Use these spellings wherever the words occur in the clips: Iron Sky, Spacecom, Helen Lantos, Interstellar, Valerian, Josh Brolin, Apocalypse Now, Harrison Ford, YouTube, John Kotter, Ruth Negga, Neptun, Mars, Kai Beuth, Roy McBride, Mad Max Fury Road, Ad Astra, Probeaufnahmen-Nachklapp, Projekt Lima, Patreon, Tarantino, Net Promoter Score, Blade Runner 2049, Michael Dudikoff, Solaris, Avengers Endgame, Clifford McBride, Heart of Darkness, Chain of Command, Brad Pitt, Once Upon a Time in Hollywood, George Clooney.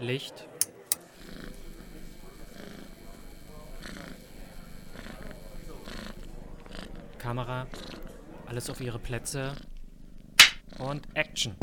Licht. Kamera. Alles auf ihre Plätze. Und Action.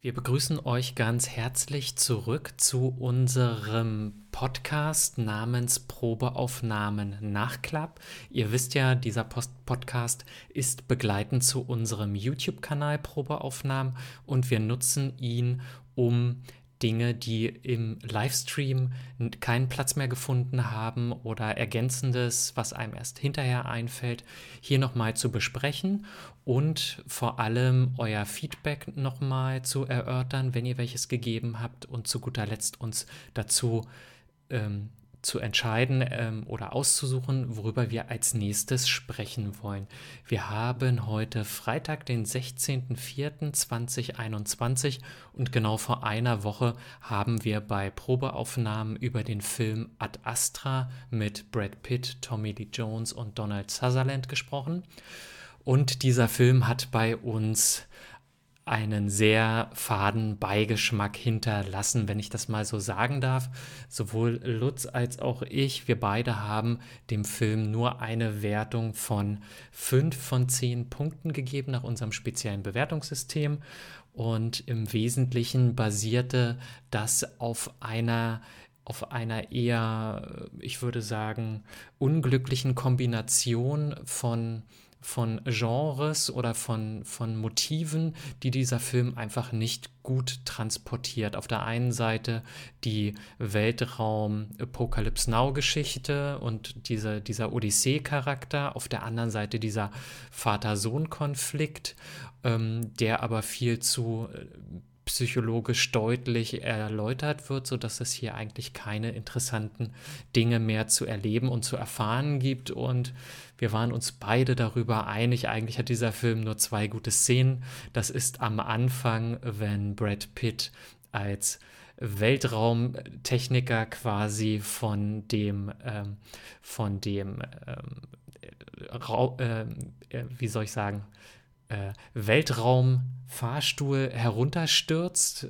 Wir begrüßen euch ganz herzlich zurück zu unserem Podcast namens Probeaufnahmen-Nachklapp. Ihr wisst ja, dieser Podcast ist begleitend zu unserem YouTube-Kanal Probeaufnahmen und wir nutzen ihn, um Dinge, die im Livestream keinen Platz mehr gefunden haben oder Ergänzendes, was einem erst hinterher einfällt, hier nochmal zu besprechen und vor allem euer Feedback nochmal zu erörtern, wenn ihr welches gegeben habt und zu guter Letzt uns dazu zu entscheiden oder auszusuchen, worüber wir als nächstes sprechen wollen. Wir haben heute Freitag, den 16.04.2021 und genau vor einer Woche haben wir bei Probeaufnahmen über den Film Ad Astra mit Brad Pitt, Tommy Lee Jones und Donald Sutherland gesprochen. Und dieser Film hat bei uns einen sehr faden Beigeschmack hinterlassen, wenn ich das mal so sagen darf. Sowohl Lutz als auch ich, wir beide haben dem Film nur eine Wertung von 5 von 10 Punkten gegeben nach unserem speziellen Bewertungssystem und im Wesentlichen basierte das auf einer eher, ich würde sagen, unglücklichen Kombination von Genres oder von Motiven, die dieser Film einfach nicht gut transportiert. Auf der einen Seite die Weltraum-Apocalypse Now-Geschichte und dieser Odyssee-Charakter, auf der anderen Seite dieser Vater-Sohn-Konflikt, der aber viel zu psychologisch deutlich erläutert wird, sodass es hier eigentlich keine interessanten Dinge mehr zu erleben und zu erfahren gibt. Und wir waren uns beide darüber einig, eigentlich hat dieser Film nur zwei gute Szenen. Das ist am Anfang, wenn Brad Pitt als Weltraumtechniker quasi Weltraumfahrstuhl herunterstürzt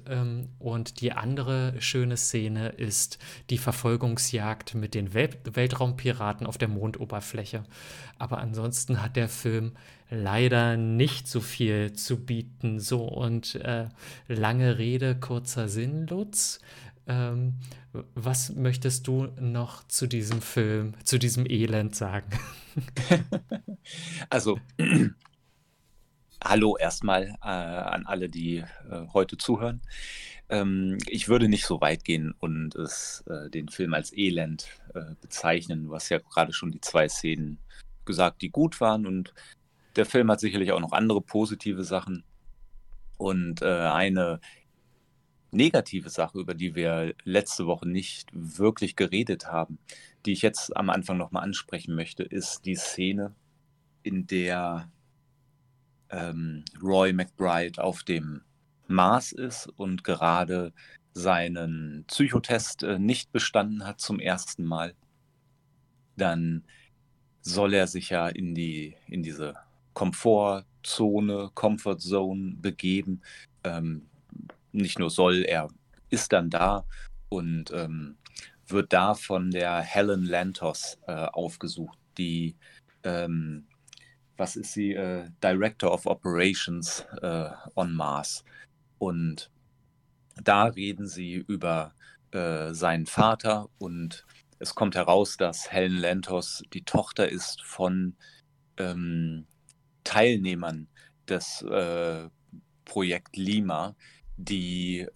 und die andere schöne Szene ist die Verfolgungsjagd mit den Weltraumpiraten auf der Mondoberfläche. Aber ansonsten hat der Film leider nicht so viel zu bieten. So, und lange Rede, kurzer Sinn, Lutz. Was möchtest du noch zu diesem Film, zu diesem Elend sagen? Also, hallo erstmal an alle, die heute zuhören. Ich würde nicht so weit gehen und es den Film als Elend bezeichnen. Du hast ja gerade schon die zwei Szenen gesagt, die gut waren. Und der Film hat sicherlich auch noch andere positive Sachen. Und eine negative Sache, über die wir letzte Woche nicht wirklich geredet haben, die ich jetzt am Anfang nochmal ansprechen möchte, ist die Szene, in der Roy McBride auf dem Mars ist und gerade seinen Psychotest nicht bestanden hat zum ersten Mal, dann soll er sich ja in diese Comfort Zone begeben. Nicht nur soll, er ist dann da und wird da von der Helen Lantos aufgesucht, die was ist sie? Director of Operations on Mars. Und da reden sie über seinen Vater und es kommt heraus, dass Helen Lantos die Tochter ist von Teilnehmern des Projekt Lima, die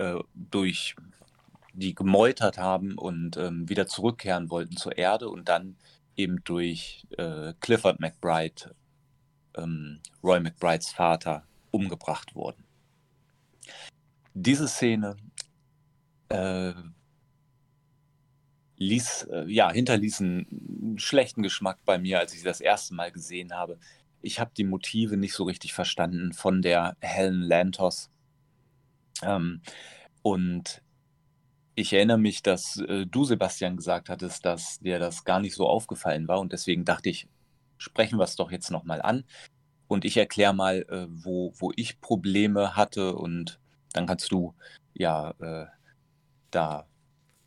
die gemeutert haben und wieder zurückkehren wollten zur Erde und dann eben durch Clifford McBride, Roy McBrides Vater, umgebracht wurden. Diese Szene hinterließ einen schlechten Geschmack bei mir, als ich sie das erste Mal gesehen habe. Ich habe die Motive nicht so richtig verstanden von der Helen Lantos. Und ich erinnere mich, dass du, Sebastian, gesagt hattest, dass dir das gar nicht so aufgefallen war und deswegen dachte ich, sprechen wir es doch jetzt nochmal an. Und ich erkläre mal, wo ich Probleme hatte, und dann kannst du ja da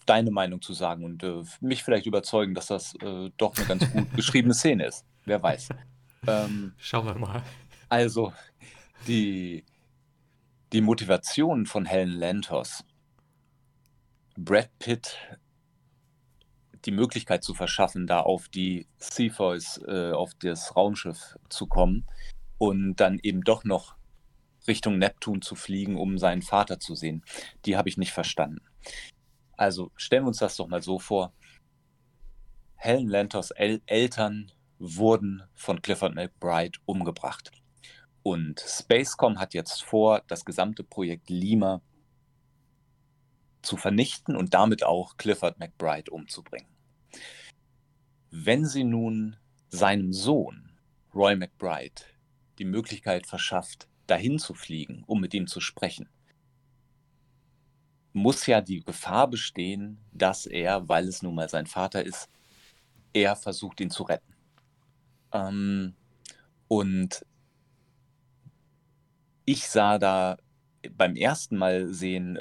deine Meinung zu sagen und mich vielleicht überzeugen, dass das doch eine ganz gut geschriebene Szene ist. Wer weiß. Schauen wir mal. Also, die Motivation von Helen Lantos, Brad Pitt die Möglichkeit zu verschaffen, da auf die Cepheus, auf das Raumschiff zu kommen und dann eben doch noch Richtung Neptun zu fliegen, um seinen Vater zu sehen, die habe ich nicht verstanden. Also stellen wir uns das doch mal so vor. Helen Lantos Eltern wurden von Clifford McBride umgebracht. Und Spacecom hat jetzt vor, das gesamte Projekt Lima zu vernichten und damit auch Clifford McBride umzubringen. Wenn sie nun seinem Sohn, Roy McBride, die Möglichkeit verschafft, dahin zu fliegen, um mit ihm zu sprechen, muss ja die Gefahr bestehen, dass er, weil es nun mal sein Vater ist, er versucht, ihn zu retten. Und ich sah da beim ersten Mal sehen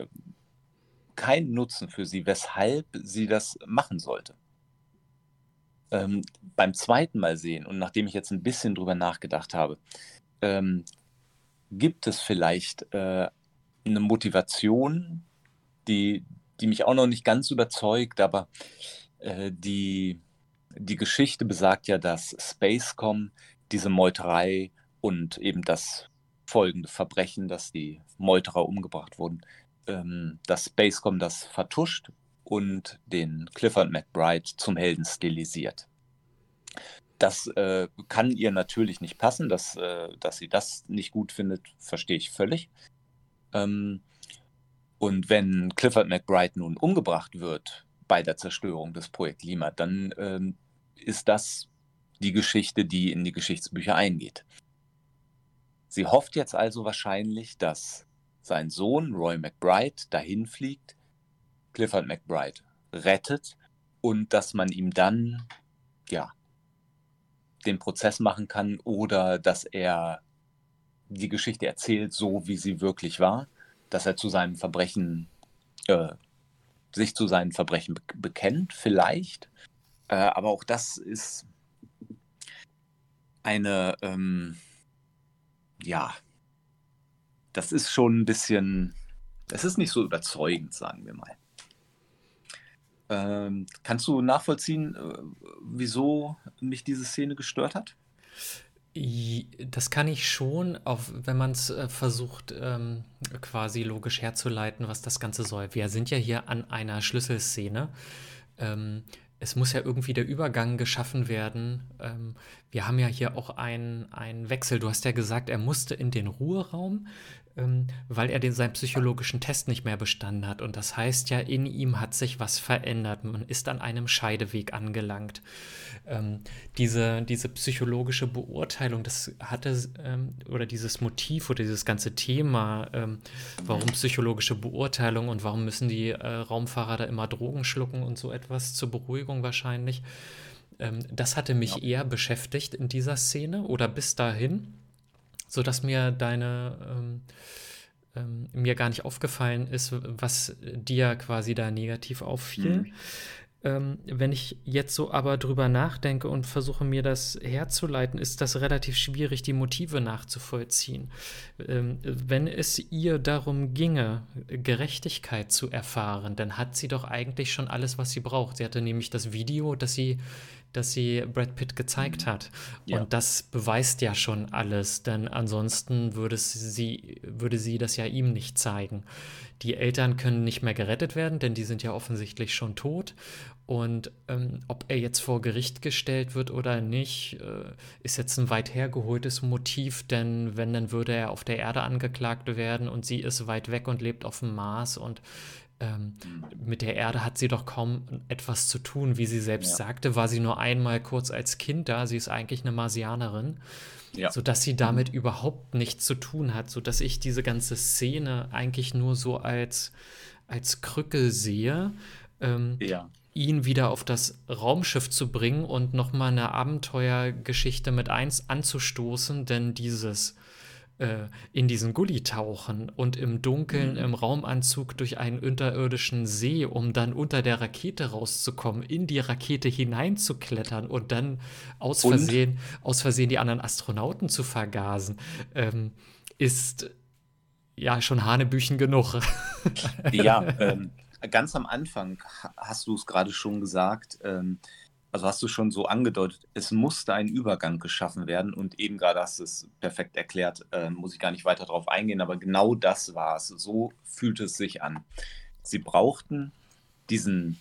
keinen Nutzen für sie, weshalb sie das machen sollte. Beim zweiten Mal sehen, und nachdem ich jetzt ein bisschen drüber nachgedacht habe, gibt es vielleicht eine Motivation, die mich auch noch nicht ganz überzeugt, aber die Geschichte besagt ja, dass Spacecom diese Meuterei und eben das folgende Verbrechen, dass die Meuterer umgebracht wurden, dass Spacecom das vertuscht und den Clifford McBride zum Helden stilisiert. Das kann ihr natürlich nicht passen, dass sie das nicht gut findet, verstehe ich völlig. Und wenn Clifford McBride nun umgebracht wird bei der Zerstörung des Projekt Lima, dann ist das die Geschichte, die in die Geschichtsbücher eingeht. Sie hofft jetzt also wahrscheinlich, dass sein Sohn Roy McBride dahin fliegt, Clifford McBride rettet und dass man ihm dann ja den Prozess machen kann oder dass er die Geschichte erzählt, so wie sie wirklich war, dass er zu seinem Verbrechen sich zu seinen Verbrechen bekennt, vielleicht. Aber auch das ist eine das ist schon ein bisschen, das ist nicht so überzeugend, sagen wir mal. Kannst du nachvollziehen, wieso mich diese Szene gestört hat? Das kann ich schon, auch wenn man es versucht, quasi logisch herzuleiten, was das Ganze soll. Wir sind ja hier an einer Schlüsselszene. Es muss ja irgendwie der Übergang geschaffen werden. Wir haben ja hier auch einen Wechsel. Du hast ja gesagt, er musste in den Ruheraum, weil er seinen psychologischen Test nicht mehr bestanden hat. Und das heißt ja, in ihm hat sich was verändert. Man ist an einem Scheideweg angelangt. Diese psychologische Beurteilung, das hatte, oder dieses Motiv oder dieses ganze Thema, warum psychologische Beurteilung und warum müssen die Raumfahrer da immer Drogen schlucken und so etwas zur Beruhigung wahrscheinlich, das hatte mich eher beschäftigt in dieser Szene oder bis dahin, sodass mir mir gar nicht aufgefallen ist, was dir quasi da negativ auffiel. Mhm. Wenn ich jetzt so aber drüber nachdenke und versuche, mir das herzuleiten, ist das relativ schwierig, die Motive nachzuvollziehen. Wenn es ihr darum ginge, Gerechtigkeit zu erfahren, dann hat sie doch eigentlich schon alles, was sie braucht. Sie hatte nämlich das Video, das sie Brad Pitt gezeigt hat. Ja. Und das beweist ja schon alles, denn ansonsten würde sie das ja ihm nicht zeigen. Die Eltern können nicht mehr gerettet werden, denn die sind ja offensichtlich schon tot. Und ob er jetzt vor Gericht gestellt wird oder nicht, ist jetzt ein weit hergeholtes Motiv, denn wenn, dann würde er auf der Erde angeklagt werden und sie ist weit weg und lebt auf dem Mars und mit der Erde hat sie doch kaum etwas zu tun. Wie sie selbst sagte, war sie nur einmal kurz als Kind da. Sie ist eigentlich eine Marsianerin, sodass sie damit überhaupt nichts zu tun hat, sodass ich diese ganze Szene eigentlich nur so als Krücke sehe, ihn wieder auf das Raumschiff zu bringen und nochmal eine Abenteuergeschichte mit eins anzustoßen, denn dieses in diesen Gully tauchen und im Dunkeln im Raumanzug durch einen unterirdischen See, um dann unter der Rakete rauszukommen, in die Rakete hineinzuklettern und dann aus Versehen die anderen Astronauten zu vergasen, ist ja schon hanebüchen genug. Ja, ganz am Anfang hast du es gerade schon gesagt, also hast du schon so angedeutet, es musste ein Übergang geschaffen werden und eben gerade hast du es perfekt erklärt, muss ich gar nicht weiter drauf eingehen, aber genau das war es. So fühlte es sich an. Sie brauchten diesen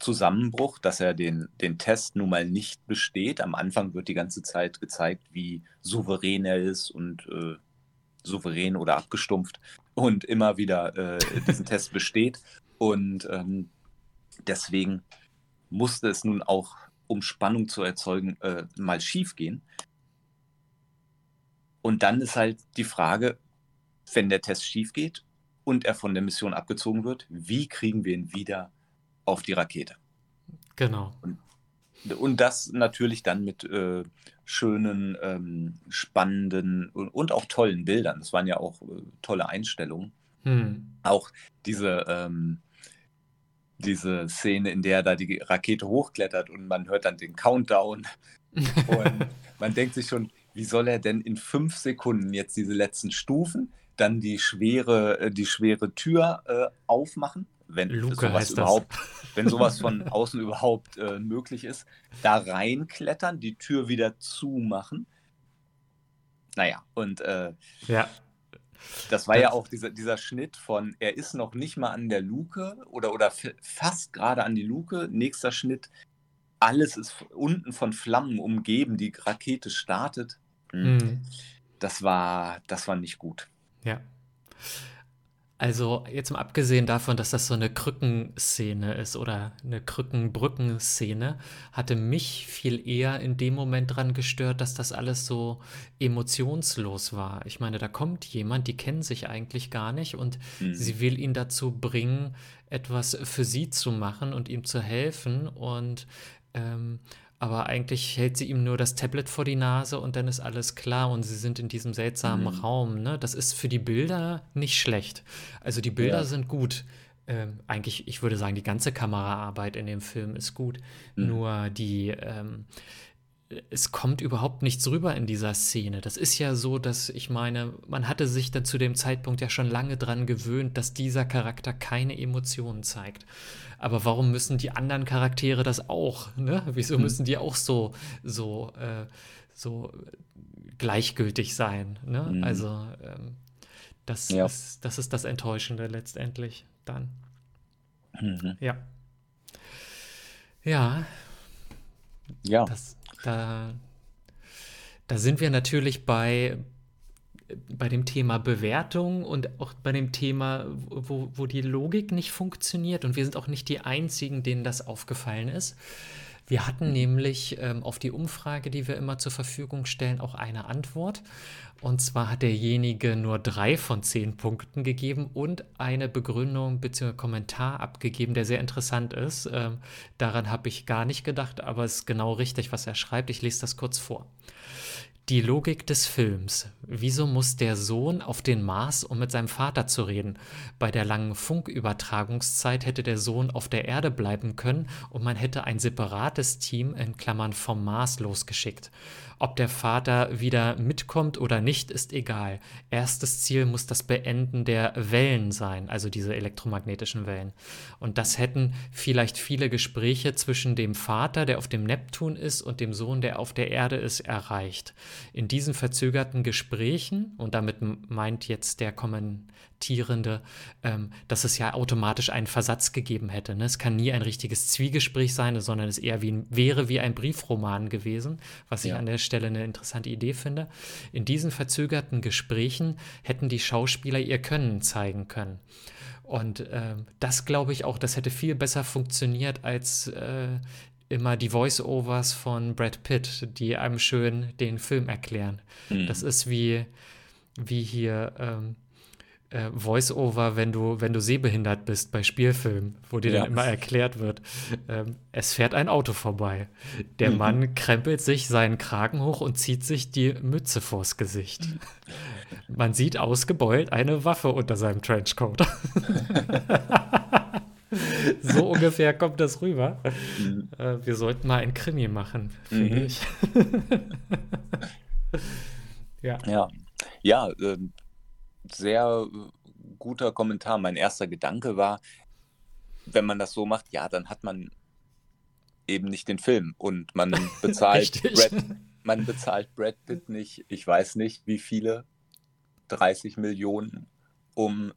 Zusammenbruch, dass er den Test nun mal nicht besteht. Am Anfang wird die ganze Zeit gezeigt, wie souverän er ist und souverän oder abgestumpft und immer wieder diesen Test besteht und deswegen musste es nun auch, um Spannung zu erzeugen, mal schief gehen. Und dann ist halt die Frage, wenn der Test schief geht und er von der Mission abgezogen wird, wie kriegen wir ihn wieder auf die Rakete? Genau. Und das natürlich dann mit schönen, spannenden und auch tollen Bildern. Das waren ja auch tolle Einstellungen. Auch diese Szene, in der da die Rakete hochklettert und man hört dann den Countdown und man denkt sich schon, wie soll er denn in 5 Sekunden jetzt diese letzten Stufen, dann die schwere Tür aufmachen, wenn sowas von außen überhaupt möglich ist, da reinklettern, die Tür wieder zumachen. Naja, und ja. Das war ja auch dieser Schnitt von, er ist noch nicht mal an der Luke oder fast gerade an die Luke. Nächster Schnitt, alles ist unten von Flammen umgeben, die Rakete startet. Das war nicht gut. Ja. Also jetzt mal abgesehen davon, dass das so eine Krückenszene ist oder eine Krückenbrückenszene, hatte mich viel eher in dem Moment dran gestört, dass das alles so emotionslos war. Ich meine, da kommt jemand, die kennen sich eigentlich gar nicht und sie will ihn dazu bringen, etwas für sie zu machen und ihm zu helfen und aber eigentlich hält sie ihm nur das Tablet vor die Nase und dann ist alles klar und sie sind in diesem seltsamen Raum. Ne? Das ist für die Bilder nicht schlecht. Also die Bilder sind gut. Eigentlich, ich würde sagen, die ganze Kameraarbeit in dem Film ist gut. Nur es kommt überhaupt nichts rüber in dieser Szene. Das ist ja so, dass ich meine, man hatte sich dann zu dem Zeitpunkt ja schon lange dran gewöhnt, dass dieser Charakter keine Emotionen zeigt. Aber warum müssen die anderen Charaktere das auch? Ne? Wieso müssen die auch so gleichgültig sein? Ne? Also das ist das Enttäuschende letztendlich dann. Ja. Ja. Da sind wir natürlich bei dem Thema Bewertung und auch bei dem Thema, wo die Logik nicht funktioniert. Und wir sind auch nicht die Einzigen, denen das aufgefallen ist. Wir hatten nämlich auf die Umfrage, die wir immer zur Verfügung stellen, auch eine Antwort. Und zwar hat derjenige nur 3 von 10 Punkten gegeben und eine Begründung bzw. Kommentar abgegeben, der sehr interessant ist. Daran habe ich gar nicht gedacht, aber es ist genau richtig, was er schreibt. Ich lese das kurz vor. Die Logik des Films. Wieso muss der Sohn auf den Mars, um mit seinem Vater zu reden? Bei der langen Funkübertragungszeit hätte der Sohn auf der Erde bleiben können und man hätte ein separates Team (, vom Mars) losgeschickt. Ob der Vater wieder mitkommt oder nicht, ist egal. Erstes Ziel muss das Beenden der Wellen sein, also diese elektromagnetischen Wellen. Und das hätten vielleicht viele Gespräche zwischen dem Vater, der auf dem Neptun ist, und dem Sohn, der auf der Erde ist, erreicht. In diesen verzögerten Gesprächen, und damit meint jetzt der Kommentierende, dass es ja automatisch einen Versatz gegeben hätte. Ne? Es kann nie ein richtiges Zwiegespräch sein, sondern es eher wäre wie ein Briefroman gewesen, was ich an der Stelle eine interessante Idee finde. In diesen verzögerten Gesprächen hätten die Schauspieler ihr Können zeigen können. Und das glaube ich auch, das hätte viel besser funktioniert als immer die Voice-Overs von Brad Pitt, die einem schön den Film erklären. Das ist wie hier Voice-Over, wenn du sehbehindert bist bei Spielfilmen, wo dir dann immer erklärt wird, es fährt ein Auto vorbei. Der Mann krempelt sich seinen Kragen hoch und zieht sich die Mütze vors Gesicht. Man sieht ausgebeult eine Waffe unter seinem Trenchcoat. So ungefähr kommt das rüber. Wir sollten mal ein Krimi machen, finde ich. Ja, sehr guter Kommentar. Mein erster Gedanke war, wenn man das so macht, ja, dann hat man eben nicht den Film und man bezahlt Brad Pitt nicht, ich weiß nicht, wie viele 30 Millionen, um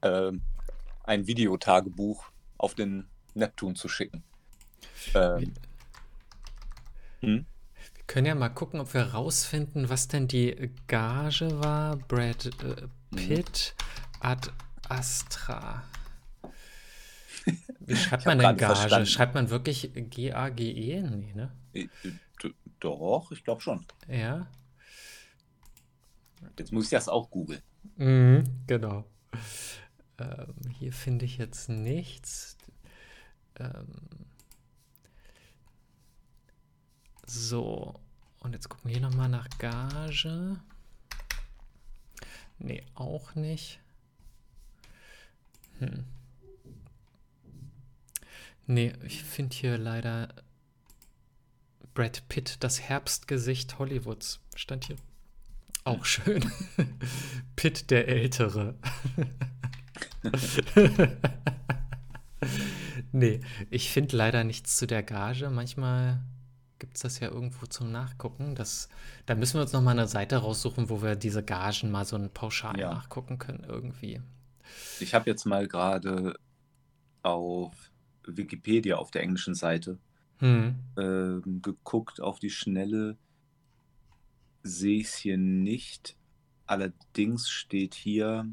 ein Videotagebuch auf den Neptun zu schicken. Wir können ja mal gucken, ob wir rausfinden, was denn die Gage war. Brad Pitt, Ad Astra. Wie schreibt man denn Gage? Verstanden. Schreibt man wirklich G-A-G-E? Nee, ne? Doch, ich glaube schon. Ja. Jetzt muss ich das auch googeln. Genau. Hier finde ich jetzt nichts. So, und jetzt gucken wir hier nochmal nach Gage. Nee, auch nicht. Nee, ich finde hier leider Brad Pitt, das Herbstgesicht Hollywoods, stand hier. Auch schön. Pitt der Ältere. Nee, ich finde leider nichts zu der Gage. Manchmal gibt es das ja irgendwo zum Nachgucken. Da müssen wir uns nochmal eine Seite raussuchen, wo wir diese Gagen mal so ein pauschal nachgucken können irgendwie. Ich habe jetzt mal gerade auf Wikipedia auf der englischen Seite geguckt, auf die Schnelle. Sehe ich es hier nicht. Allerdings steht hier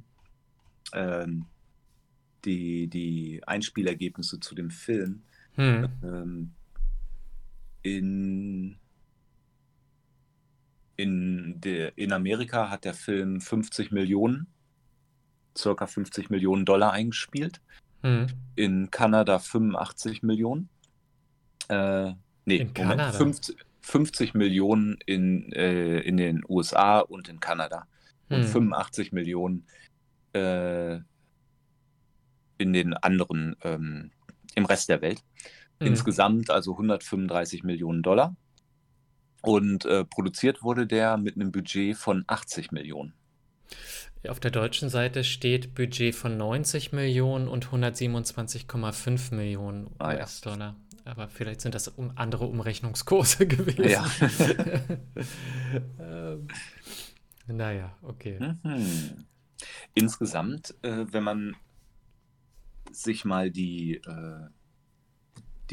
die Einspielergebnisse zu dem Film. In Amerika hat der Film 50 Millionen, circa 50 Millionen Dollar eingespielt. In Kanada 85 Millionen. Kanada? 50 Millionen in den USA und in Kanada und 85 Millionen in den anderen, im Rest der Welt. Insgesamt also 135 Millionen Dollar. Und produziert wurde der mit einem Budget von 80 Millionen. Auf der deutschen Seite steht Budget von 90 Millionen und 127,5 Millionen US-Dollar. Aber vielleicht sind das andere Umrechnungskurse gewesen. Ja. Naja, okay. Insgesamt, wenn man sich mal die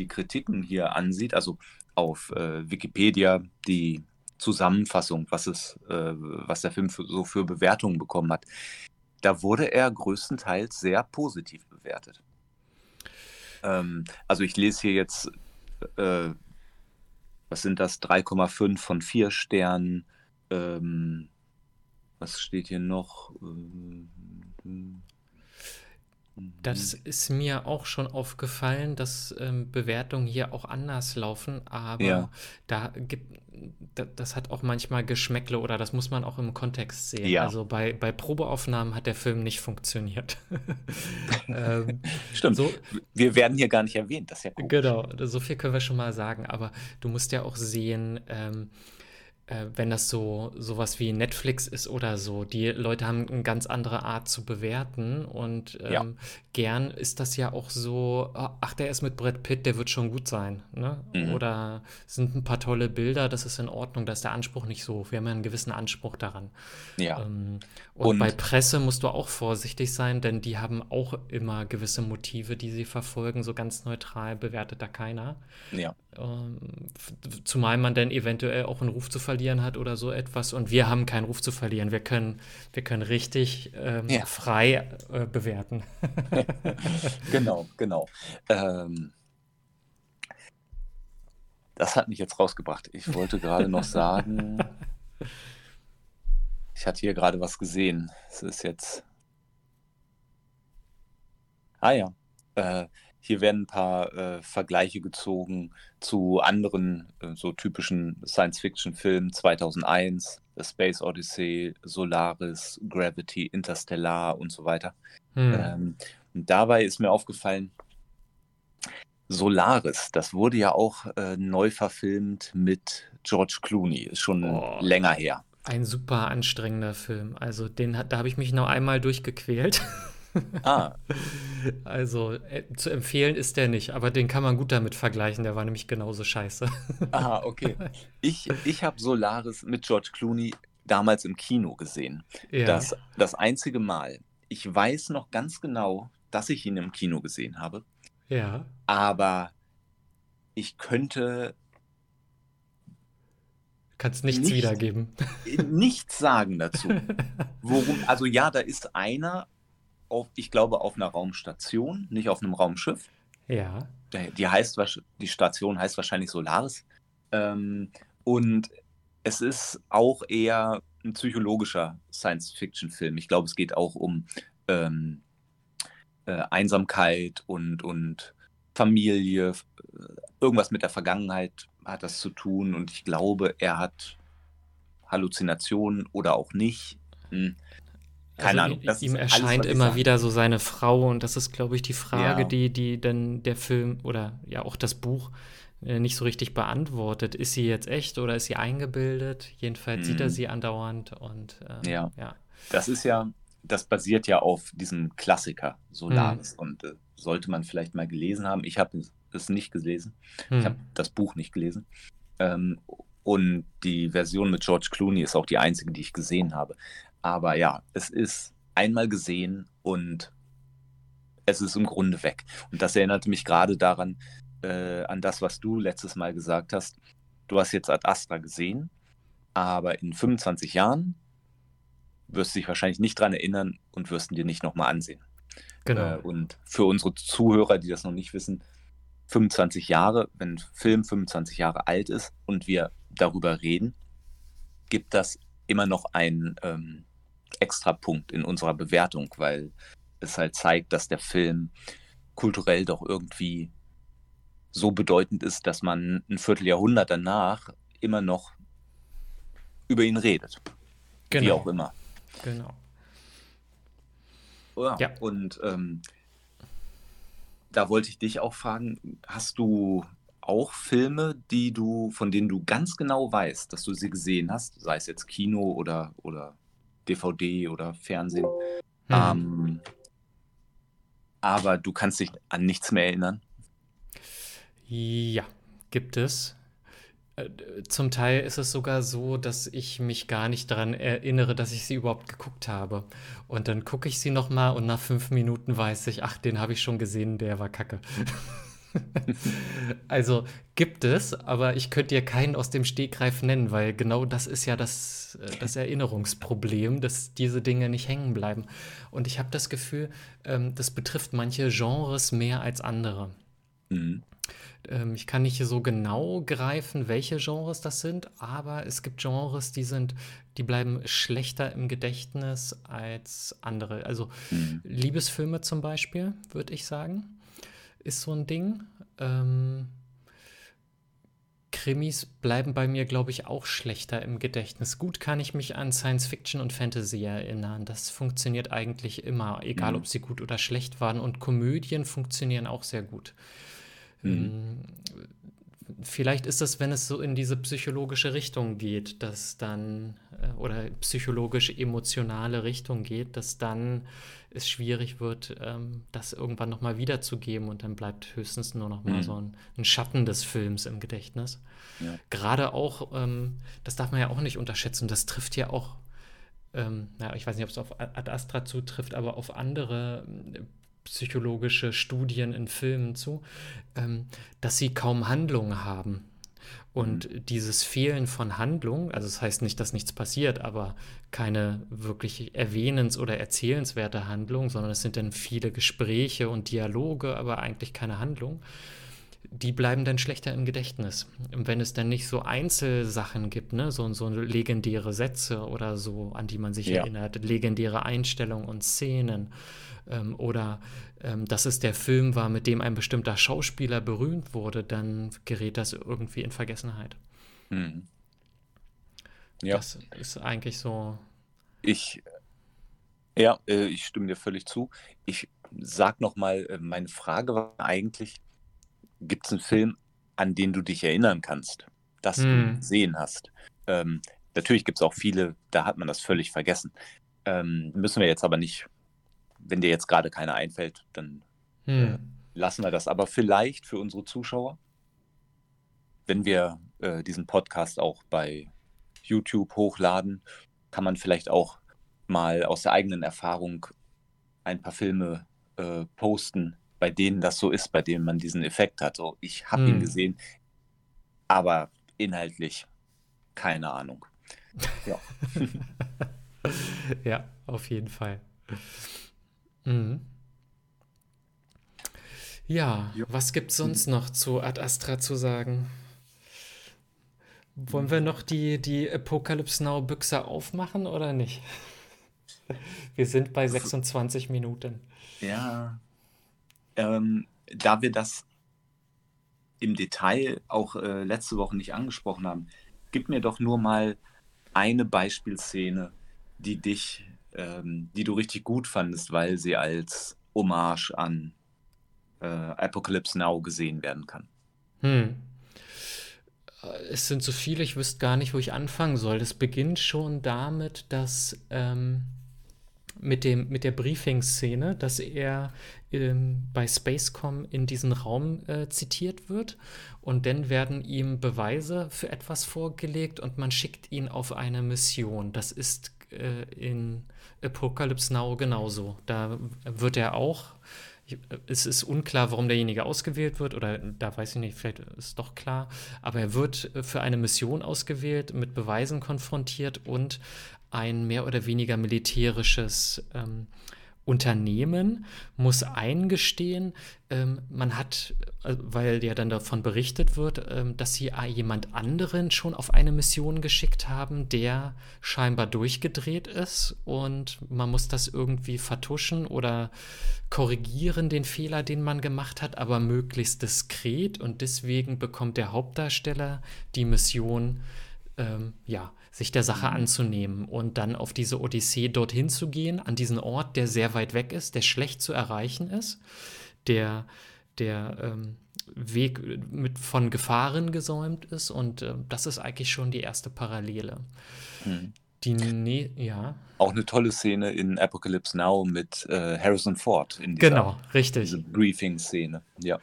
Kritiken hier ansieht, also auf Wikipedia die Zusammenfassung, was der Film so für Bewertungen bekommen hat, da wurde er größtenteils sehr positiv bewertet. Also ich lese hier jetzt, was sind das, 3,5 von 4 Sternen, was steht hier noch? Das ist mir auch schon aufgefallen, dass Bewertungen hier auch anders laufen, aber das hat auch manchmal Geschmäckle oder das muss man auch im Kontext sehen. Ja. Also bei Probeaufnahmen hat der Film nicht funktioniert. Stimmt. So, wir werden hier gar nicht erwähnt, das ist ja komisch. Genau, so viel können wir schon mal sagen, aber du musst ja auch sehen, wenn das sowas wie Netflix ist oder so, die Leute haben eine ganz andere Art zu bewerten und gern ist das ja auch so, ach, der ist mit Brad Pitt, der wird schon gut sein, ne? Oder sind ein paar tolle Bilder, das ist in Ordnung, da ist der Anspruch nicht so hoch, wir haben ja einen gewissen Anspruch daran. Ja. Und bei Presse musst du auch vorsichtig sein, denn die haben auch immer gewisse Motive, die sie verfolgen, so ganz neutral bewertet da keiner. Ja. Zumal man dann eventuell auch einen Ruf zu verlieren hat oder so etwas und wir haben keinen Ruf zu verlieren. Wir können richtig frei bewerten. Genau. Das hat mich jetzt rausgebracht. Ich wollte gerade noch sagen, ich hatte hier gerade was gesehen. Es ist jetzt ah ja, hier werden ein paar Vergleiche gezogen zu anderen so typischen Science-Fiction-Filmen, 2001, Space Odyssey, Solaris, Gravity, Interstellar und so weiter. Und dabei ist mir aufgefallen, Solaris, das wurde ja auch neu verfilmt mit George Clooney, ist schon länger her. Ein super anstrengender Film, also da habe ich mich noch einmal durchgequält. Ah. Also zu empfehlen ist der nicht, aber den kann man gut damit vergleichen, der war nämlich genauso scheiße. Ah, okay. Ich habe Solaris mit George Clooney damals im Kino gesehen. Ja. Das einzige Mal. Ich weiß noch ganz genau, dass ich ihn im Kino gesehen habe. Ja. Aber ich könnte... Kannst nichts wiedergeben. Nichts sagen dazu. Worum, also ja, da ist einer... ich glaube, auf einer Raumstation, nicht auf einem Raumschiff. Ja. Die Station heißt wahrscheinlich Solaris. Und es ist auch eher ein psychologischer Science-Fiction-Film. Ich glaube, es geht auch um Einsamkeit und Familie. Irgendwas mit der Vergangenheit hat das zu tun. Und ich glaube, er hat Halluzinationen oder auch nicht. Keine Ahnung. Ihm erscheint immer wieder so seine Frau und das ist, glaube ich, die Frage, ja, die dann der Film oder ja auch das Buch nicht so richtig beantwortet. Ist sie jetzt echt oder ist sie eingebildet? Jedenfalls sieht er sie andauernd und ja. Das basiert ja auf diesem Klassiker Solaris und sollte man vielleicht mal gelesen haben. Ich habe es nicht gelesen. Ich habe das Buch nicht gelesen. Und die Version mit George Clooney ist auch die einzige, die ich gesehen habe. Aber ja, es ist einmal gesehen und es ist im Grunde weg. Und das erinnerte mich gerade daran, an das, was du letztes Mal gesagt hast. Du hast jetzt Ad Astra gesehen, aber in 25 Jahren wirst du dich wahrscheinlich nicht dran erinnern und wirst ihn dir nicht nochmal ansehen. Genau. Und für unsere Zuhörer, die das noch nicht wissen, 25 Jahre, wenn ein Film 25 Jahre alt ist und wir darüber reden, gibt das immer noch einen Extrapunkt in unserer Bewertung, weil es halt zeigt, dass der Film kulturell doch irgendwie so bedeutend ist, dass man ein Vierteljahrhundert danach immer noch über ihn redet. Genau. Wie auch immer. Genau. Ja. Und da wollte ich dich auch fragen, hast du auch Filme, von denen du ganz genau weißt, dass du sie gesehen hast, sei es jetzt Kino oder DVD oder Fernsehen, aber du kannst dich an nichts mehr erinnern? Ja, gibt es. Zum Teil ist es sogar so, dass ich mich gar nicht daran erinnere, dass ich sie überhaupt geguckt habe. Und dann gucke ich sie nochmal und nach 5 Minuten weiß ich, ach, den habe ich schon gesehen, der war kacke. Also gibt es, aber ich könnte dir keinen aus dem Stegreif nennen, weil genau das ist ja das Erinnerungsproblem, dass diese Dinge nicht hängen bleiben. Und ich habe das Gefühl, das betrifft manche Genres mehr als andere. Mhm. Ich kann nicht so genau greifen, welche Genres das sind, aber es gibt Genres, die bleiben schlechter im Gedächtnis als andere. Also Liebesfilme zum Beispiel, würde ich sagen, ist so ein Ding. Krimis bleiben bei mir, glaube ich, auch schlechter im Gedächtnis. Gut kann ich mich an Science-Fiction und Fantasy erinnern. Das funktioniert eigentlich immer, egal ob sie gut oder schlecht waren. Und Komödien funktionieren auch sehr gut. Vielleicht ist das, wenn es so in diese psychologische Richtung geht, dass dann, oder psychologisch-emotionale Richtung geht, dass dann es schwierig wird, das irgendwann nochmal wiederzugeben und dann bleibt höchstens nur nochmal so ein Schatten des Films im Gedächtnis. Ja. Gerade auch, das darf man ja auch nicht unterschätzen, das trifft ja auch, ich weiß nicht, ob es auf Ad Astra zutrifft, aber auf andere psychologische Studien in Filmen zu, dass sie kaum Handlungen haben. Und dieses Fehlen von Handlung, also das heißt nicht, dass nichts passiert, aber keine wirklich erwähnens- oder erzählenswerte Handlung, sondern es sind dann viele Gespräche und Dialoge, aber eigentlich keine Handlung, die bleiben dann schlechter im Gedächtnis. Wenn es dann nicht so Einzelsachen gibt, ne, so legendäre Sätze oder so, an die man sich erinnert, legendäre Einstellungen und Szenen oder dass es der Film war, mit dem ein bestimmter Schauspieler berühmt wurde, dann gerät das irgendwie in Vergessenheit. Hm. Ja. Das ist eigentlich so. Ich stimme dir völlig zu. Ich sag nochmal, meine Frage war eigentlich, gibt es einen Film, an den du dich erinnern kannst, dass du gesehen hast? Natürlich gibt es auch viele, da hat man das völlig vergessen. Müssen wir jetzt aber nicht, wenn dir jetzt gerade keiner einfällt, dann lassen wir das. Aber vielleicht für unsere Zuschauer, wenn wir diesen Podcast auch bei YouTube hochladen, kann man vielleicht auch mal aus der eigenen Erfahrung ein paar Filme posten, bei denen das so ist, bei denen man diesen Effekt hat. So, ich habe ihn gesehen, aber inhaltlich keine Ahnung. Ja, ja, auf jeden Fall. Mhm. Ja, was gibt es sonst noch zu Ad Astra zu sagen? Wollen wir noch die Apocalypse Now Büchse aufmachen oder nicht? Wir sind bei 26 Minuten. Ja. Da wir das im Detail auch letzte Woche nicht angesprochen haben, gib mir doch nur mal eine Beispielszene, die du richtig gut fandest, weil sie als Hommage an Apocalypse Now gesehen werden kann. Es sind so viele, ich wüsste gar nicht, wo ich anfangen soll. Das beginnt schon damit, dass mit der Briefing-Szene, dass er bei Spacecom in diesen Raum zitiert wird und dann werden ihm Beweise für etwas vorgelegt und man schickt ihn auf eine Mission. Das ist in Apocalypse Now genauso. Da wird er auch, es ist unklar, warum derjenige ausgewählt wird oder da weiß ich nicht, vielleicht ist doch klar, aber er wird für eine Mission ausgewählt, mit Beweisen konfrontiert und ein mehr oder weniger militärisches Unternehmen muss eingestehen, man hat, weil ja dann davon berichtet wird, dass sie jemand anderen schon auf eine Mission geschickt haben, der scheinbar durchgedreht ist und man muss das irgendwie vertuschen oder korrigieren, den Fehler, den man gemacht hat, aber möglichst diskret und deswegen bekommt der Hauptdarsteller die Mission, sich der Sache anzunehmen und dann auf diese Odyssee dorthin zu gehen, an diesen Ort, der sehr weit weg ist, der schlecht zu erreichen ist, der Weg von Gefahren gesäumt ist und das ist eigentlich schon die erste Parallele. Auch eine tolle Szene in Apocalypse Now mit Harrison Ford. In dieser, genau, richtig. Diese Briefing-Szene, ja.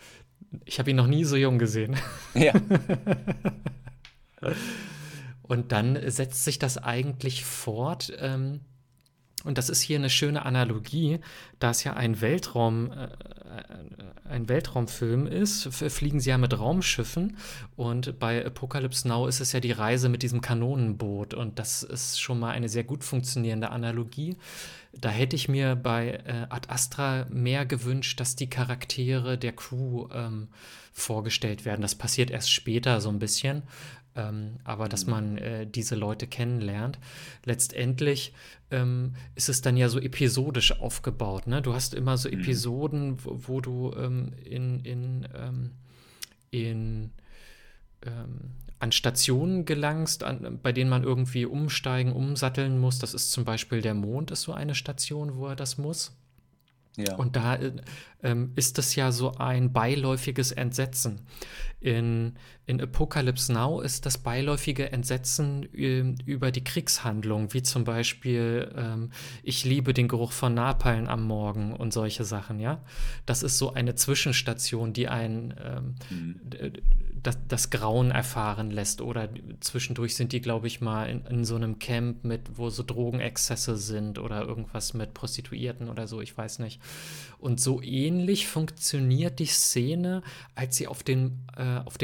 Ich habe ihn noch nie so jung gesehen. Ja. Und dann setzt sich das eigentlich fort. Und das ist hier eine schöne Analogie, da es ja ein Weltraumfilm ist, fliegen sie ja mit Raumschiffen. Und bei Apocalypse Now ist es ja die Reise mit diesem Kanonenboot. Und das ist schon mal eine sehr gut funktionierende Analogie. Da hätte ich mir bei Ad Astra mehr gewünscht, dass die Charaktere der Crew vorgestellt werden. Das passiert erst später so ein bisschen. Aber dass man diese Leute kennenlernt. Letztendlich ist es dann ja so episodisch aufgebaut. Ne? Du hast immer so Episoden, wo du an Stationen gelangst, bei denen man irgendwie umsatteln muss. Das ist zum Beispiel der Mond, ist so eine Station, wo er das muss. Ja. Und da ist das ja so ein beiläufiges Entsetzen. In Apocalypse Now ist das beiläufige Entsetzen über die Kriegshandlung, wie zum Beispiel ich liebe den Geruch von Napalm am Morgen und solche Sachen, ja. Das ist so eine Zwischenstation, die einen das Grauen erfahren lässt. Oder zwischendurch sind die, glaube ich, mal in so einem Camp mit, wo so Drogenexzesse sind oder irgendwas mit Prostituierten oder so, ich weiß nicht. Und so ähnlich funktioniert die Szene, als sie auf dem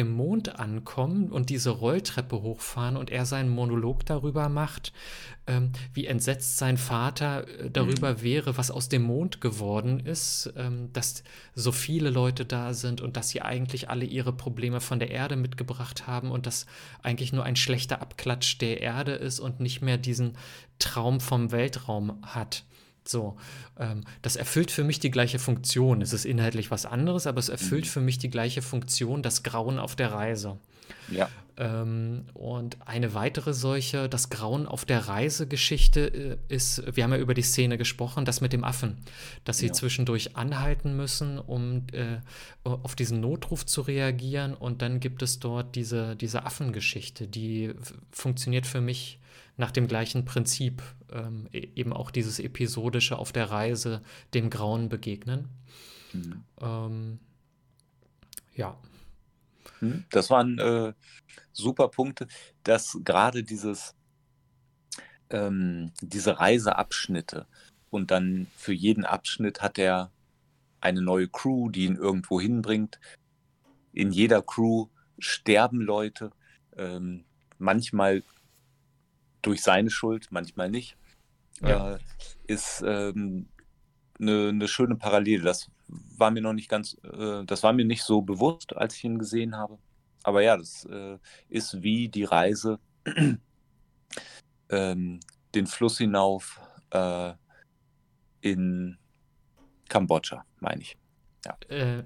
Mond ankommen und diese Rolltreppe hochfahren und er seinen Monolog darüber macht, wie entsetzt sein Vater darüber wäre, was aus dem Mond geworden ist, dass so viele Leute da sind und dass sie eigentlich alle ihre Probleme von der Erde mitgebracht haben und das eigentlich nur ein schlechter Abklatsch der Erde ist und nicht mehr diesen Traum vom Weltraum hat. So, das erfüllt für mich die gleiche Funktion. Es ist inhaltlich was anderes, aber es erfüllt für mich die gleiche Funktion, das Grauen auf der Reise. Ja. Und eine weitere solche, das Grauen auf der Reise-Geschichte ist, wir haben ja über die Szene gesprochen, das mit dem Affen, dass sie zwischendurch anhalten müssen, um auf diesen Notruf zu reagieren, und dann gibt es dort diese Affengeschichte, die funktioniert für mich nach dem gleichen Prinzip, eben auch dieses episodische auf der Reise dem Grauen begegnen. Mhm. Das waren super Punkte, dass gerade diese Reiseabschnitte, und dann für jeden Abschnitt hat er eine neue Crew, die ihn irgendwo hinbringt. In jeder Crew sterben Leute, manchmal durch seine Schuld, manchmal nicht. Ja. Ist eine schöne Parallele. Das war mir noch nicht ganz, das war mir nicht so bewusst, als ich ihn gesehen habe. Aber ja, das ist wie die Reise den Fluss hinauf in Kambodscha, meine ich. Ja.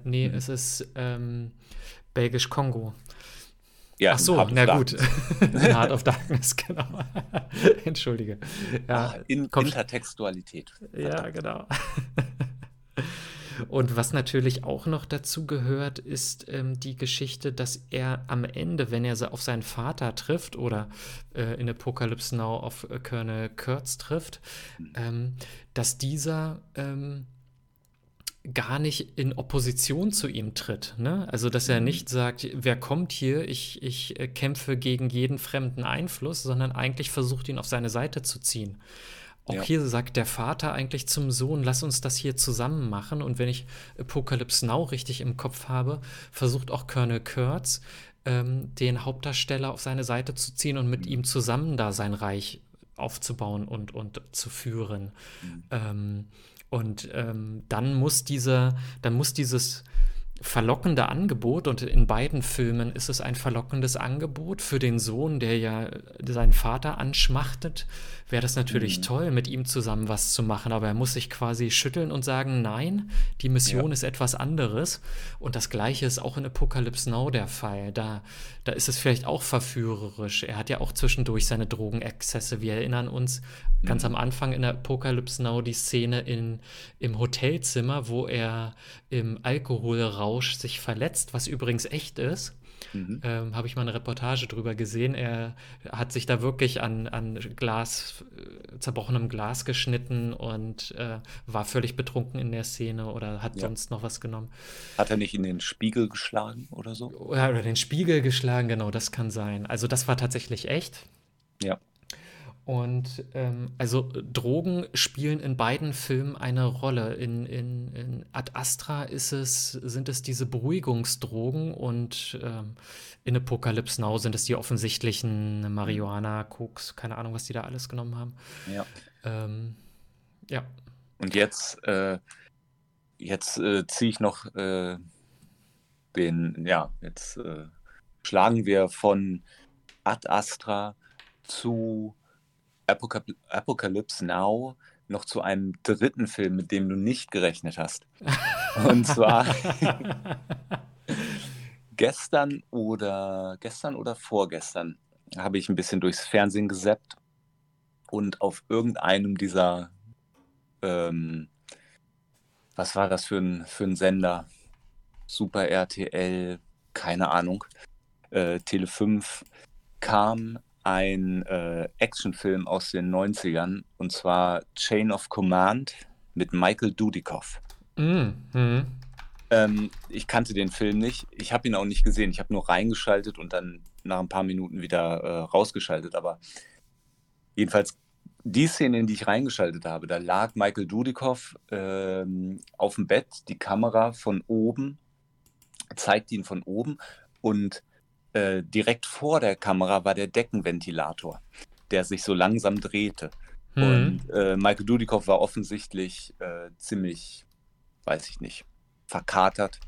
Es ist Belgisch-Kongo. Ja, ach so, na gut. In Heart of Darkness, genau. Entschuldige. Ja, Intertextualität. Ja, genau. Und was natürlich auch noch dazu gehört, ist die Geschichte, dass er am Ende, wenn er auf seinen Vater trifft oder in Apocalypse Now auf Colonel Kurtz trifft, dass dieser gar nicht in Opposition zu ihm tritt, ne? Also, dass er nicht sagt, wer kommt hier, ich kämpfe gegen jeden fremden Einfluss, sondern eigentlich versucht, ihn auf seine Seite zu ziehen. Auch hier sagt der Vater eigentlich zum Sohn, lass uns das hier zusammen machen. Und wenn ich Apocalypse Now richtig im Kopf habe, versucht auch Colonel Kurtz, den Hauptdarsteller auf seine Seite zu ziehen und mit ihm zusammen da sein Reich aufzubauen und zu führen. Dann muss dieses verlockende Angebot, und in beiden Filmen ist es ein verlockendes Angebot für den Sohn, der ja seinen Vater anschmachtet, wäre das natürlich toll, mit ihm zusammen was zu machen, aber er muss sich quasi schütteln und sagen, nein, die Mission ist etwas anderes, und das Gleiche ist auch in Apocalypse Now der Fall, da ist es vielleicht auch verführerisch, er hat ja auch zwischendurch seine Drogenexzesse, wir erinnern uns ganz am Anfang in der Apocalypse Now die Szene im Hotelzimmer, wo er im Alkoholraum sich verletzt, was übrigens echt ist. Habe ich mal eine Reportage drüber gesehen. Er hat sich da wirklich an zerbrochenem Glas geschnitten und war völlig betrunken in der Szene oder hat sonst noch was genommen. Hat er nicht in den Spiegel geschlagen oder so? Oder den Spiegel geschlagen, genau, das kann sein. Also das war tatsächlich echt. Ja. Und also Drogen spielen in beiden Filmen eine Rolle. In Ad Astra sind es diese Beruhigungsdrogen, und in Apocalypse Now sind es die offensichtlichen Marihuana, Koks, keine Ahnung, was die da alles genommen haben. Ja. Und jetzt ziehe ich noch jetzt schlagen wir von Ad Astra zu Apocalypse Now noch zu einem dritten Film, mit dem du nicht gerechnet hast. Und zwar gestern oder vorgestern habe ich ein bisschen durchs Fernsehen gezappt, und auf irgendeinem dieser was war das für ein Sender? Super RTL, keine Ahnung, Tele5, kam ein Actionfilm aus den 90ern, und zwar Chain of Command mit Michael Dudikoff. Ich kannte den Film nicht. Ich habe ihn auch nicht gesehen. Ich habe nur reingeschaltet und dann nach ein paar Minuten wieder rausgeschaltet. Aber jedenfalls die Szene, in die ich reingeschaltet habe, da lag Michael Dudikoff auf dem Bett. Die Kamera von oben zeigt ihn von oben und direkt vor der Kamera war der Deckenventilator, der sich so langsam drehte. Und Michael Dudikoff war offensichtlich ziemlich, weiß ich nicht, verkatert,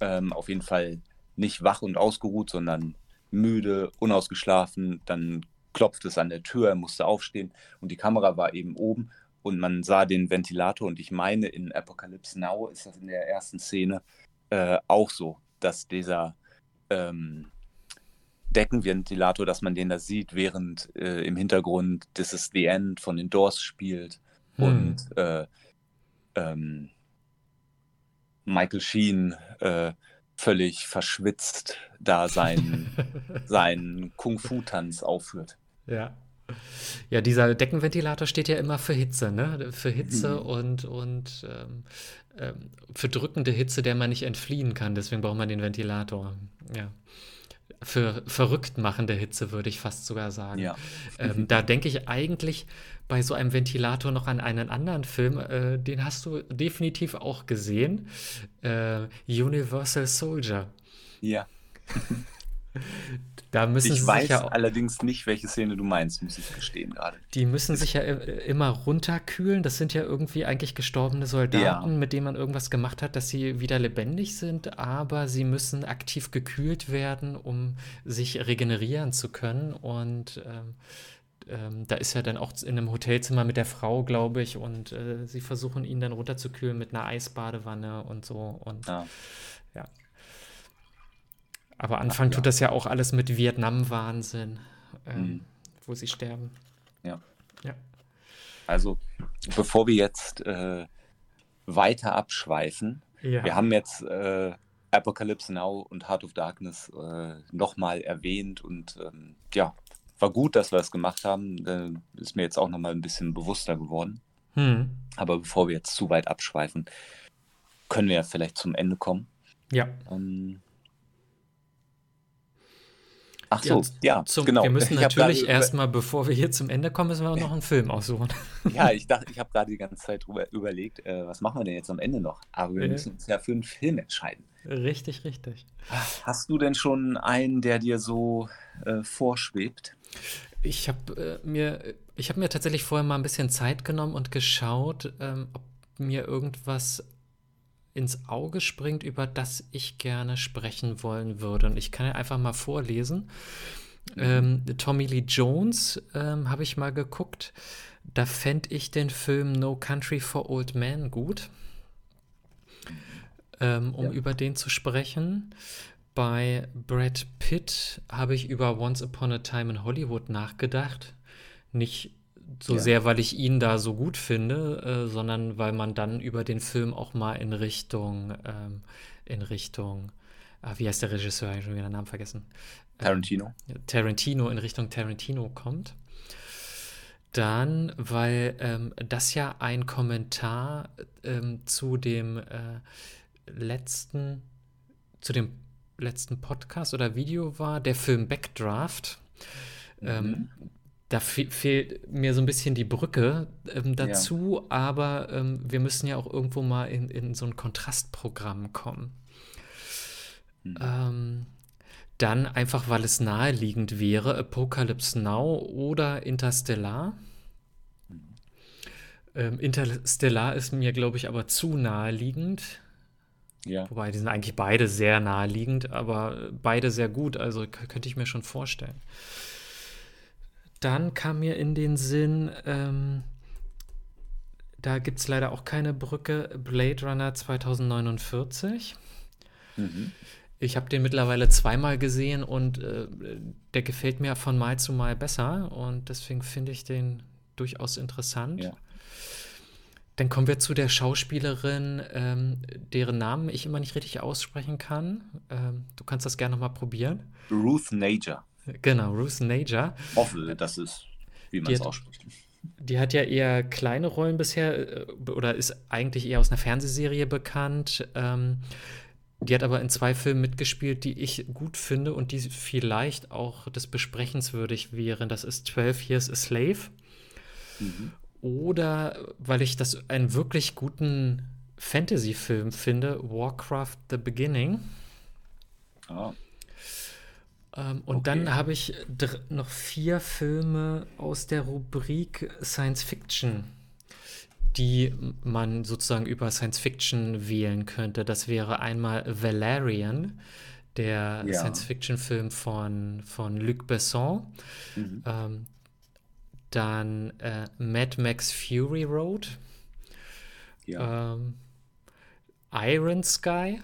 auf jeden Fall nicht wach und ausgeruht, sondern müde, unausgeschlafen. Dann klopfte es an der Tür, er musste aufstehen und die Kamera war eben oben und man sah den Ventilator. Und ich meine, in Apocalypse Now ist das in der ersten Szene auch so, dass dieser Deckenventilator, dass man den da sieht, während im Hintergrund This is the End von den Doors spielt und Michael Sheen völlig verschwitzt da seinen Kung-Fu-Tanz aufführt. Ja. Ja, dieser Deckenventilator steht ja immer für Hitze, ne? Für Hitze und für drückende Hitze, der man nicht entfliehen kann. Deswegen braucht man den Ventilator. Ja. Für verrückt machende Hitze, würde ich fast sogar sagen. Ja. Da denke ich eigentlich bei so einem Ventilator noch an einen anderen Film, den hast du definitiv auch gesehen, Universal Soldier. Ja. Da müssen ich weiß ja allerdings nicht, welche Szene du meinst, muss ich gestehen gerade. Die müssen sich ja immer runterkühlen. Das sind ja irgendwie eigentlich gestorbene Soldaten, mit denen man irgendwas gemacht hat, dass sie wieder lebendig sind. Aber sie müssen aktiv gekühlt werden, um sich regenerieren zu können. Und da ist er dann auch in einem Hotelzimmer mit der Frau, glaube ich. Und sie versuchen ihn dann runterzukühlen mit einer Eisbadewanne und so. Und ja. Aber Anfang tut das ja auch alles mit Vietnam-Wahnsinn, wo sie sterben. Ja. Also, bevor wir jetzt weiter abschweifen, wir haben jetzt Apocalypse Now und Heart of Darkness nochmal erwähnt und war gut, dass wir das gemacht haben. Ist mir jetzt auch nochmal ein bisschen bewusster geworden. Aber bevor wir jetzt zu weit abschweifen, können wir ja vielleicht zum Ende kommen. Ja. Ach so, genau. Wir müssen natürlich erstmal, bevor wir hier zum Ende kommen, müssen wir auch noch einen Film aussuchen. Ja, ich dachte, ich habe gerade die ganze Zeit drüber überlegt, was machen wir denn jetzt am Ende noch? Aber wir müssen uns ja für einen Film entscheiden. Richtig. Hast du denn schon einen, der dir so vorschwebt? Ich habe mir tatsächlich vorher mal ein bisschen Zeit genommen und geschaut, ob mir irgendwas ins Auge springt, über das ich gerne sprechen wollen würde. Und ich kann ja einfach mal vorlesen. Tommy Lee Jones habe ich mal geguckt. Da fände ich den Film No Country for Old Men gut, über den zu sprechen. Bei Brad Pitt habe ich über Once Upon a Time in Hollywood nachgedacht. Nicht so sehr, weil ich ihn da so gut finde, sondern weil man dann über den Film auch mal in Richtung, wie heißt der Regisseur? Ich habe schon wieder den Namen vergessen. Tarantino, in Richtung Tarantino kommt. Dann, weil das ja ein Kommentar zu dem letzten Podcast oder Video war, der Film Backdraft. Da fehlt mir so ein bisschen die Brücke dazu, aber wir müssen ja auch irgendwo mal in so ein Kontrastprogramm kommen. Dann einfach, weil es naheliegend wäre, Apocalypse Now oder Interstellar. Interstellar ist mir, glaube ich, aber zu naheliegend. Ja. Wobei, die sind eigentlich beide sehr naheliegend, aber beide sehr gut, also könnte ich mir schon vorstellen. Dann kam mir in den Sinn, da gibt es leider auch keine Brücke, Blade Runner 2049. Ich habe den mittlerweile zweimal gesehen und der gefällt mir von Mal zu Mal besser. Und deswegen finde ich den durchaus interessant. Ja. Dann kommen wir zu der Schauspielerin, deren Namen ich immer nicht richtig aussprechen kann. Du kannst das gerne noch mal probieren. Ruth Negga. Genau, Ruth Negga. Ich hoffe, das ist, wie man es ausspricht. Die hat ja eher kleine Rollen bisher oder ist eigentlich eher aus einer Fernsehserie bekannt. Die hat aber in 2 Filmen mitgespielt, die ich gut finde und die vielleicht auch des Besprechens würdig wären. Das ist 12 Years a Slave. Mhm. Oder, weil ich das einen wirklich guten Fantasy-Film finde, Warcraft: The Beginning. Ah. Und okay. Dann habe ich noch 4 Filme aus der Rubrik Science Fiction, die man sozusagen über Science Fiction wählen könnte. Das wäre einmal Valerian, der Science-Fiction-Film von Luc Besson. Mhm. Dann Mad Max Fury Road, Iron Sky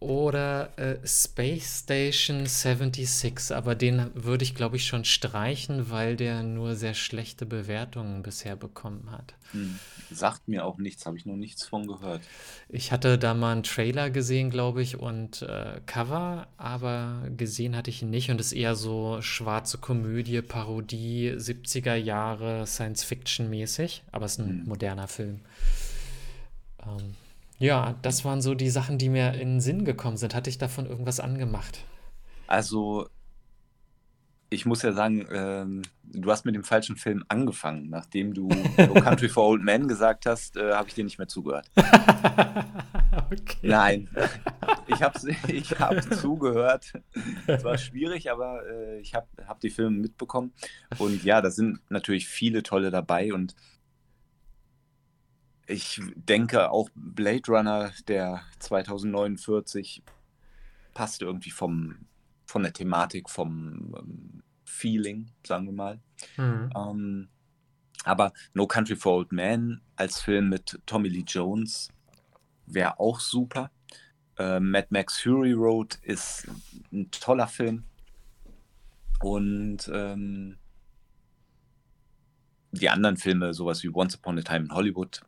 oder Space Station 76, aber den würde ich, glaube ich, schon streichen, weil der nur sehr schlechte Bewertungen bisher bekommen hat. Hm. Sagt mir auch nichts, habe ich noch nichts von gehört. Ich hatte da mal einen Trailer gesehen, glaube ich, und Cover, aber gesehen hatte ich ihn nicht und ist eher so schwarze Komödie, Parodie, 70er Jahre, Science-Fiction-mäßig, aber ist ein moderner Film. Ja, das waren so die Sachen, die mir in den Sinn gekommen sind. Hatte ich davon irgendwas angemacht? Also, ich muss ja sagen, du hast mit dem falschen Film angefangen. Nachdem du No Country for Old Men gesagt hast, habe ich dir nicht mehr zugehört. Okay. Nein, ich hab zugehört. Es war schwierig, aber ich hab die Filme mitbekommen. Und ja, da sind natürlich viele tolle dabei. Und ich denke, auch Blade Runner, der 2049, passt irgendwie von der Thematik, vom Feeling, sagen wir mal. Mhm. Aber No Country for Old Men als Film mit Tommy Lee Jones wäre auch super. Mad Max Fury Road ist ein toller Film. Und die anderen Filme, sowas wie Once Upon a Time in Hollywood,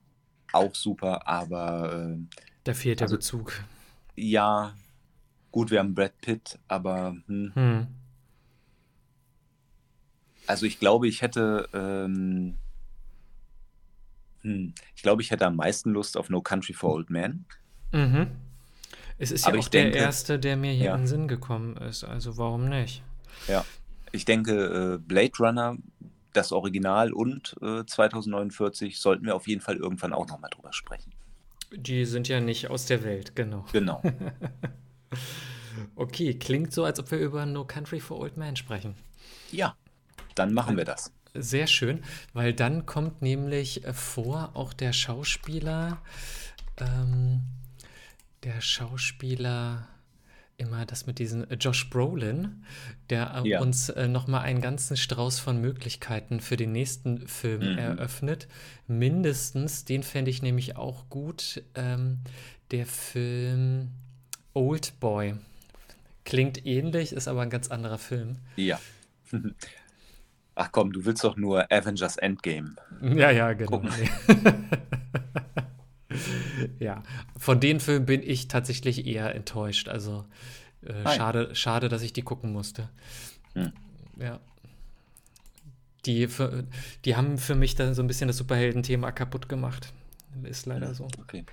auch super, aber da fehlt der Bezug. Ja, gut, wir haben Brad Pitt, aber also ich glaube, ich hätte am meisten Lust auf No Country for Old Men. Mhm. Es ist aber ja auch der erste, der mir hier in den Sinn gekommen ist, also warum nicht? Ja, ich denke, Blade Runner, das Original und 2049 sollten wir auf jeden Fall irgendwann auch nochmal drüber sprechen. Die sind ja nicht aus der Welt, genau. Genau. Okay, klingt so, als ob wir über No Country for Old Men sprechen. Ja, dann machen wir das. Sehr schön, weil dann kommt nämlich vor auch der Schauspieler, immer das mit diesem Josh Brolin, der uns nochmal einen ganzen Strauß von Möglichkeiten für den nächsten Film eröffnet. Mindestens, den fände ich nämlich auch gut, der Film Old Boy. Klingt ähnlich, ist aber ein ganz anderer Film. Ja. Ach komm, du willst doch nur Avengers Endgame. Ja, genau. Ja, von den Filmen bin ich tatsächlich eher enttäuscht. Also schade, dass ich die gucken musste. Hm. Ja. Die haben für mich dann so ein bisschen das Superhelden-Thema kaputt gemacht. Ist leider so. Okay.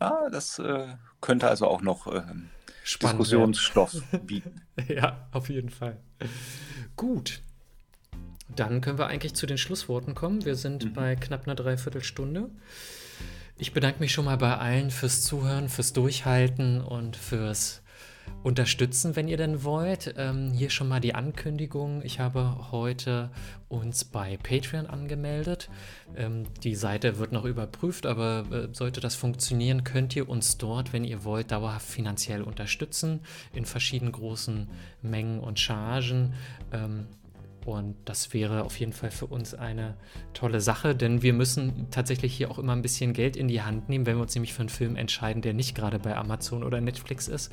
Ja, das könnte also auch noch Diskussionsstoff bieten. Ja, auf jeden Fall. Gut. Dann können wir eigentlich zu den Schlussworten kommen. Wir sind bei knapp einer Dreiviertelstunde. Ich bedanke mich schon mal bei allen fürs Zuhören, fürs Durchhalten und fürs Unterstützen, wenn ihr denn wollt. Hier schon mal die Ankündigung. Ich habe heute uns bei Patreon angemeldet. Die Seite wird noch überprüft, aber sollte das funktionieren, könnt ihr uns dort, wenn ihr wollt, dauerhaft finanziell unterstützen in verschiedenen großen Mengen und Chargen. Und das wäre auf jeden Fall für uns eine tolle Sache, denn wir müssen tatsächlich hier auch immer ein bisschen Geld in die Hand nehmen, wenn wir uns nämlich für einen Film entscheiden, der nicht gerade bei Amazon oder Netflix ist,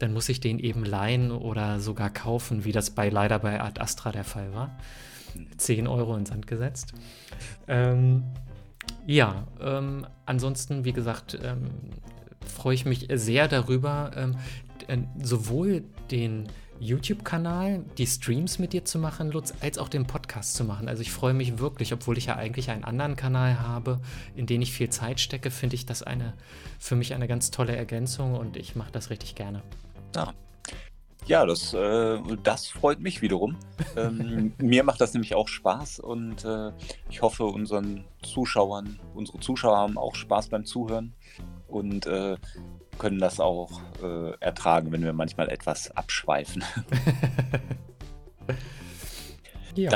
dann muss ich den eben leihen oder sogar kaufen, wie das leider bei Ad Astra der Fall war. 10 € in den Sand gesetzt. Ansonsten, wie gesagt, freue ich mich sehr darüber, sowohl den YouTube-Kanal, die Streams mit dir zu machen, Lutz, als auch den Podcast zu machen. Also ich freue mich wirklich, obwohl ich ja eigentlich einen anderen Kanal habe, in den ich viel Zeit stecke, finde ich das für mich eine ganz tolle Ergänzung und ich mache das richtig gerne. Ja, das freut mich wiederum. Mir macht das nämlich auch Spaß und ich hoffe, unsere Zuschauer haben auch Spaß beim Zuhören und können das auch ertragen, wenn wir manchmal etwas abschweifen. Ja.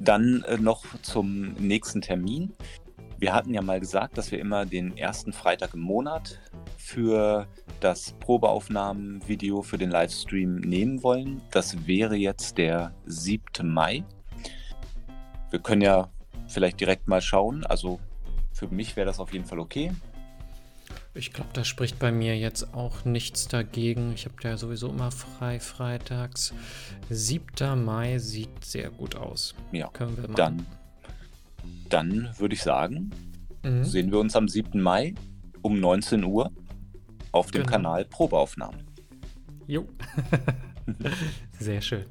Dann noch zum nächsten Termin. Wir hatten ja mal gesagt, dass wir immer den ersten Freitag im Monat für das Probeaufnahmen-Video für den Livestream nehmen wollen. Das wäre jetzt der 7. Mai. Wir können ja vielleicht direkt mal schauen. Also für mich wäre das auf jeden Fall okay. Ich glaube, da spricht bei mir jetzt auch nichts dagegen. Ich habe ja sowieso immer frei freitags. 7. Mai sieht sehr gut aus. Ja, können wir machen. Dann würde ich sagen, sehen wir uns am 7. Mai um 19 Uhr auf dem Kanal Probeaufnahmen. Jo, sehr schön.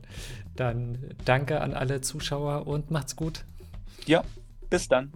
Dann danke an alle Zuschauer und macht's gut. Ja, bis dann.